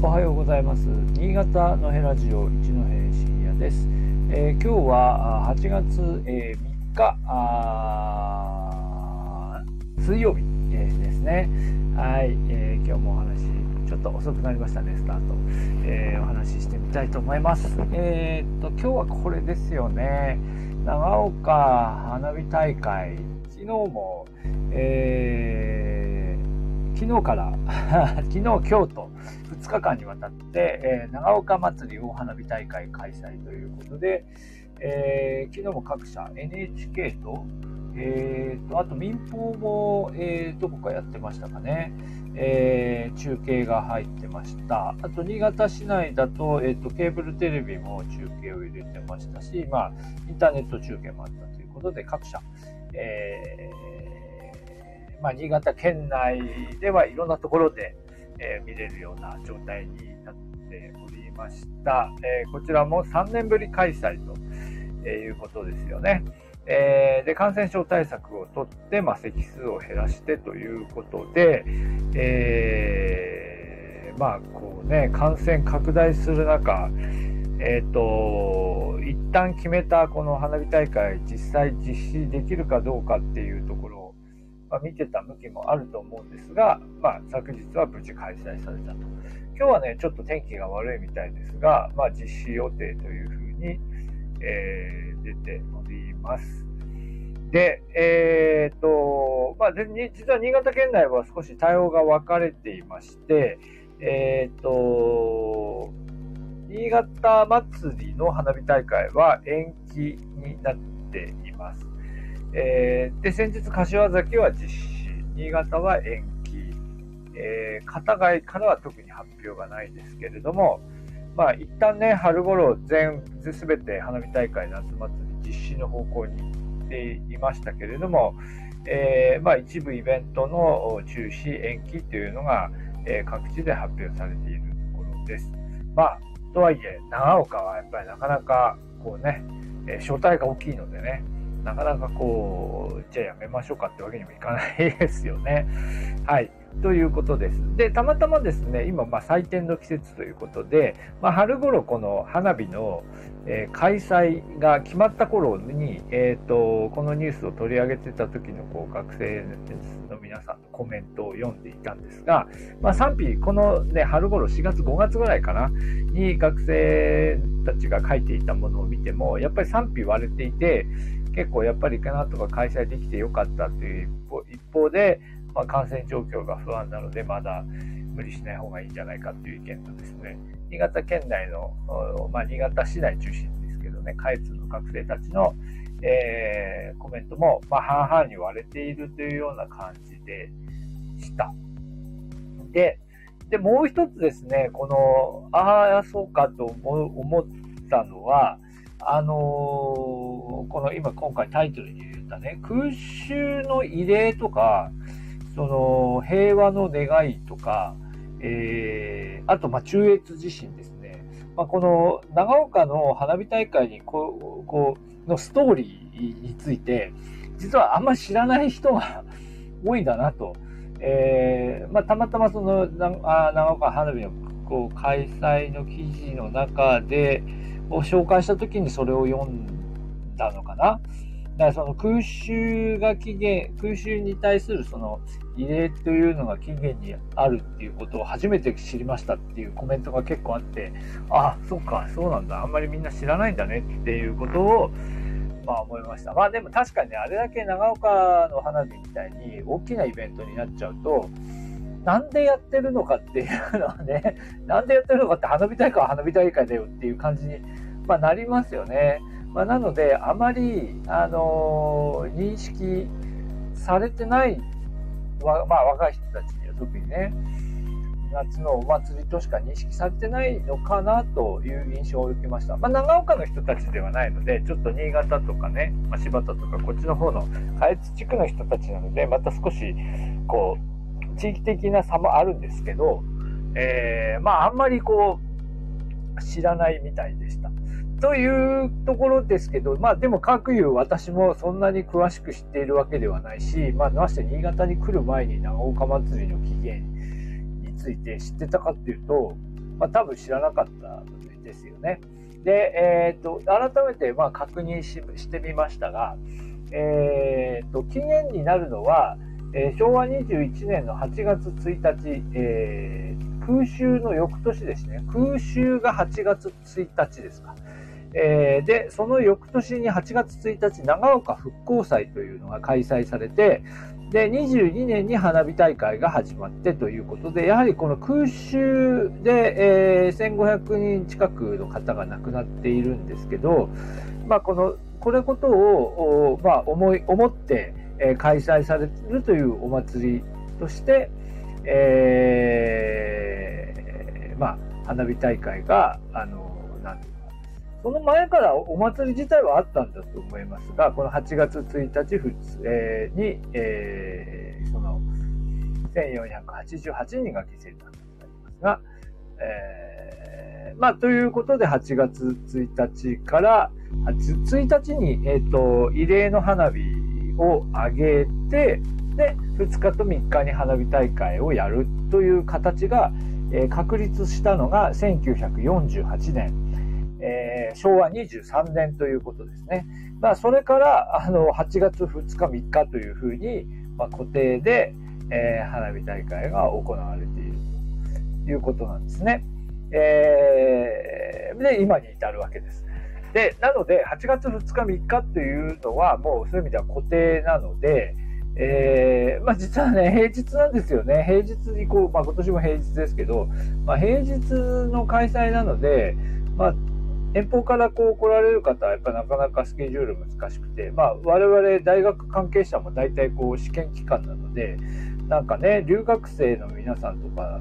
おはようございます。新潟のへラジオ、一戸信也です。今日は8月3日水曜日ですね。はい、今日もお話ちょっと遅くなりましたね。スタート、お話ししてみたいと思います。今日はこれですよね。長岡花火大会、昨日も、昨日から昨日今日と2日間にわたって、長岡祭り大花火大会開催ということで、昨日も各社 NHK と、あと民放も、どこかやってましたかね。中継が入ってました。あと新潟市内だと、ケーブルテレビも中継を入れてましたし、まあ、インターネット中継もあったということで各社、新潟県内ではいろんなところで、見れるような状態になっておりました。こちらも3年ぶり開催ということですよね。で、感染症対策をとって、席数を減らしてということで、感染拡大する中、一旦決めたこの花火大会、実際実施できるかどうかっていうところを見てた向きもあると思うんですが、昨日は無事開催されたと。今日はね、ちょっと天気が悪いみたいですが、実施予定というふうに、出ております。で、実は新潟県内は少し対応が分かれていまして、新潟祭りの花火大会は延期になっています。で、先日柏崎は実施、新潟は延期、片貝からは特に発表がないですけれども、一旦ね、春頃全て花火大会夏祭り実施の方向に行っていましたけれども、一部イベントの中止延期というのが、各地で発表されているところです。とはいえ長岡はやっぱりなかなかこうね、所帯が大きいのでね、なかなかじゃあやめましょうかってわけにもいかないですよね。はい、ということです。で、たまたまですね、今、祭典の季節ということで、春頃この花火の、開催が決まった頃に、このニュースを取り上げてた時の学生の皆さんのコメントを読んでいたんですが、賛否、この、ね、春頃4月5月ぐらいかなに学生たちが書いていたものを見ても、やっぱり賛否割れていて、結構やっぱりなんとか開催できてよかったという一方で、感染状況が不安なのでまだ無理しない方がいいんじゃないかという意見とですね、新潟県内の、新潟市内中心ですけどね、下越の学生たちの、コメントも、半々に割れているというような感じでした。で、もう一つですね、そうかと思ったのは、今回タイトルに入れたね、空襲の慰霊とか、その平和の願いとか、あと中越地震ですね。この長岡の花火大会にのストーリーについて、実はあんまり知らない人が多いんだなと。たまたまその長岡花火の開催の記事の中で、を紹介した時にそれを読んだのかな。だからその空襲に対するその慰霊というのが起源にあるっていうことを初めて知りましたっていうコメントが結構あって、そうか、そうなんだ。あんまりみんな知らないんだねっていうことを、思いました。でも確かにね、あれだけ長岡の花火みたいに大きなイベントになっちゃうと、なんでやってるのかっていうのはね、なんでやってるのかって、花火大会は花火大会だよっていう感じに、なりますよね。なのであまり、認識されてない、若い人たちには特にね、夏のお祭りとしか認識されてないのかなという印象を受けました。長岡の人たちではないので、ちょっと新潟とかね、柴田とかこっちの方の下越地区の人たちなので、また少し地域的な差もあるんですけど、あんまり知らないみたいでしたというところですけど、でもかくいう私もそんなに詳しく知っているわけではないし、なぜ新潟に来る前に長岡祭りの起源について知ってたかっていうと、まあ、多分知らなかったんですよね。で、改めてまあ確認 してみましたが、期限になるのは、昭和21年の8月1日、空襲の翌年ですね。空襲が8月1日ですか。でその翌年に8月1日長岡復興祭というのが開催されて、で22年に花火大会が始まってということで、やはりこの空襲で、1500人近くの方が亡くなっているんですけど、まあ、これことを、まあ、思って開催されるというお祭りとして、まあ、花火大会がなんてその前からお祭り自体はあったんだと思いますが、この8月1日に、その1488人が犠牲になりますが、まあ、ということで8月1日から1日に、慰霊の花火を上げて、で2日と3日に花火大会をやるという形が、確立したのが1948年。昭和23年ということですね。まあ、それから8月2日3日というふうに、まあ、固定で、花火大会が行われているということなんですね。で今に至るわけです。でなので8月2日3日というのはもうそういう意味では固定なので、まあ、実はね平日なんですよね。平日にこう、まあ、今年も平日ですけど、まあ、平日の開催なので、まあ遠方からこう来られる方はやっぱなかなかスケジュール難しくて、まあ、我々大学関係者も大体こう試験期間なので、なんかね留学生の皆さんとか、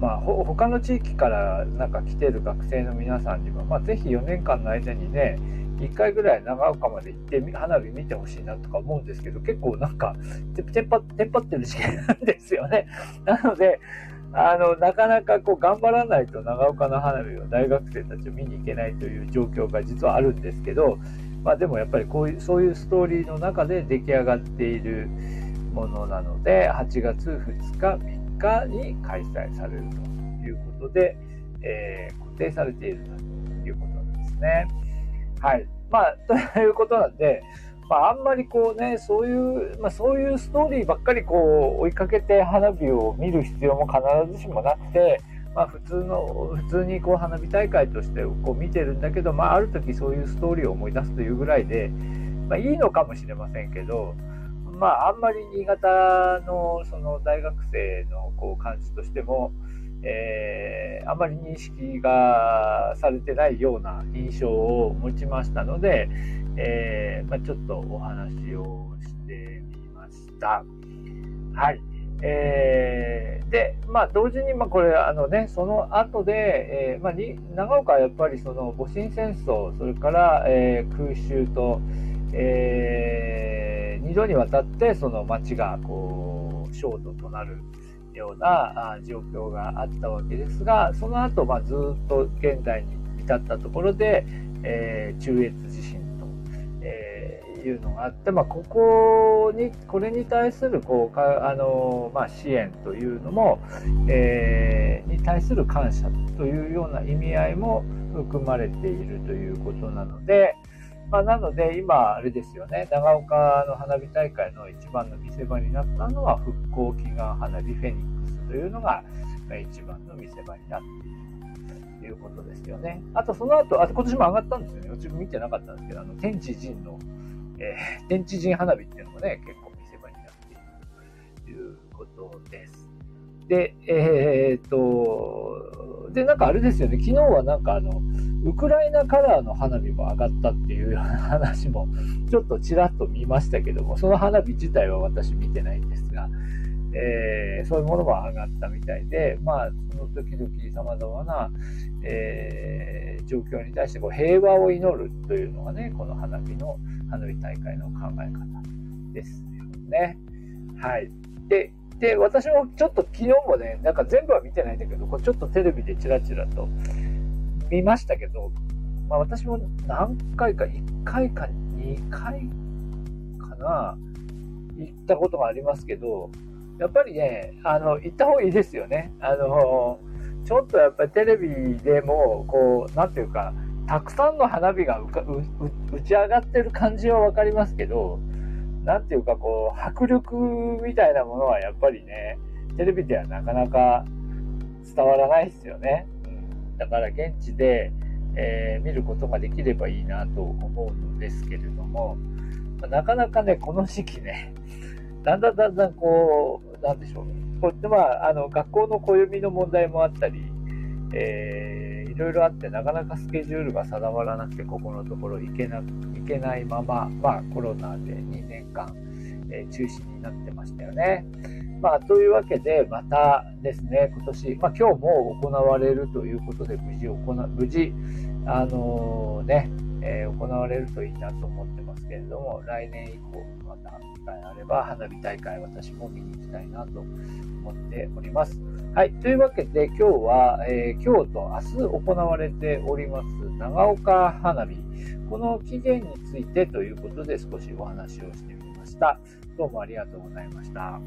まあ、他の地域からなんか来てる学生の皆さんには、まあ、ぜひ4年間の間にね1回ぐらい長岡まで行って花火見てほしいなとか思うんですけど、結構なんかテンパってる試験なんですよね。なのでなかなかこう頑張らないと長岡の花火を大学生たちを見に行けないという状況が実はあるんですけど、まあ、でもやっぱりそういうストーリーの中で出来上がっているものなので、8月2日3日に開催されるということで、固定されているということなんですね。はい、まあ、ということなんで、まあ、あんまりこうねそういうストーリーばっかりこう追いかけて花火を見る必要も必ずしもなくて、まあ、普通にこう花火大会としてこう見てるんだけど、まあ、ある時そういうストーリーを思い出すというぐらいで、まあ、いいのかもしれませんけど、まあ、あんまり新潟のその大学生のこう感じとしても、あまり認識がされてないような印象を持ちましたので、まあ、ちょっとお話をしてみました。はい。で、まあ、同時に、まあ、これその後で、まあ、長岡はやっぱりその戊辰戦争、それから、空襲と、2度にわたってその町がこう焦土となるような状況があったわけですが、その後、まあ、ずっと現代に至ったところで、中越地震と、いうのがあって、まあ、これに対するまあ、支援というのも、に対する感謝というような意味合いも含まれているということなので、まあ、なので今あれですよね、長岡の花火大会の一番の見せ場になったのは復興祈願花火フェニックスというのが一番の見せ場になっているということですよね。あとその後、あと今年も上がったんですよね。うちも見てなかったんですけど、天地人花火っていうのもね結構見せ場になっているということです。で、でなんかあれですよね、昨日はなんかウクライナカラーの花火も上がったっていうような話もちょっとちらっと見ましたけども、その花火自体は私見てないんですが、そういうものも上がったみたいで、まあ、その時々様々な、状況に対してこう平和を祈るというのがね、この花火大会の考え方ですよね。はい。で私もちょっと昨日もね、なんか全部は見てないんだけど、こうちょっとテレビでチラチラと見ましたけど、まあ、私も何回か1回か2回かな行ったことがありますけど、やっぱりね行った方がいいですよね。ちょっとやっぱりテレビでもこうなんていうかたくさんの花火が打ち上がってる感じは分かりますけど、なんていうかこう迫力みたいなものはやっぱりねテレビではなかなか伝わらないですよね、うん、だから現地で、見ることができればいいなと思うんですけれども、なかなかねこの時期ねだんだんこうなんでしょうこうって、まあ、学校の暦の問題もあったり、いろいろあってなかなかスケジュールが定まらなくてここのところ行けないまま、まあ、コロナで2年間、中止になってましたよね。まあ、というわけでまたですね今年、まあ、今日も行われるということで無事ね、行われるといいなと思ってますけれども、来年以降また機会あれば花火大会私も見に行きたいなと思っております。はい、というわけで今日は、今日と明日行われております長岡花火この期限についてということで少しお話をしてみました。どうもありがとうございました。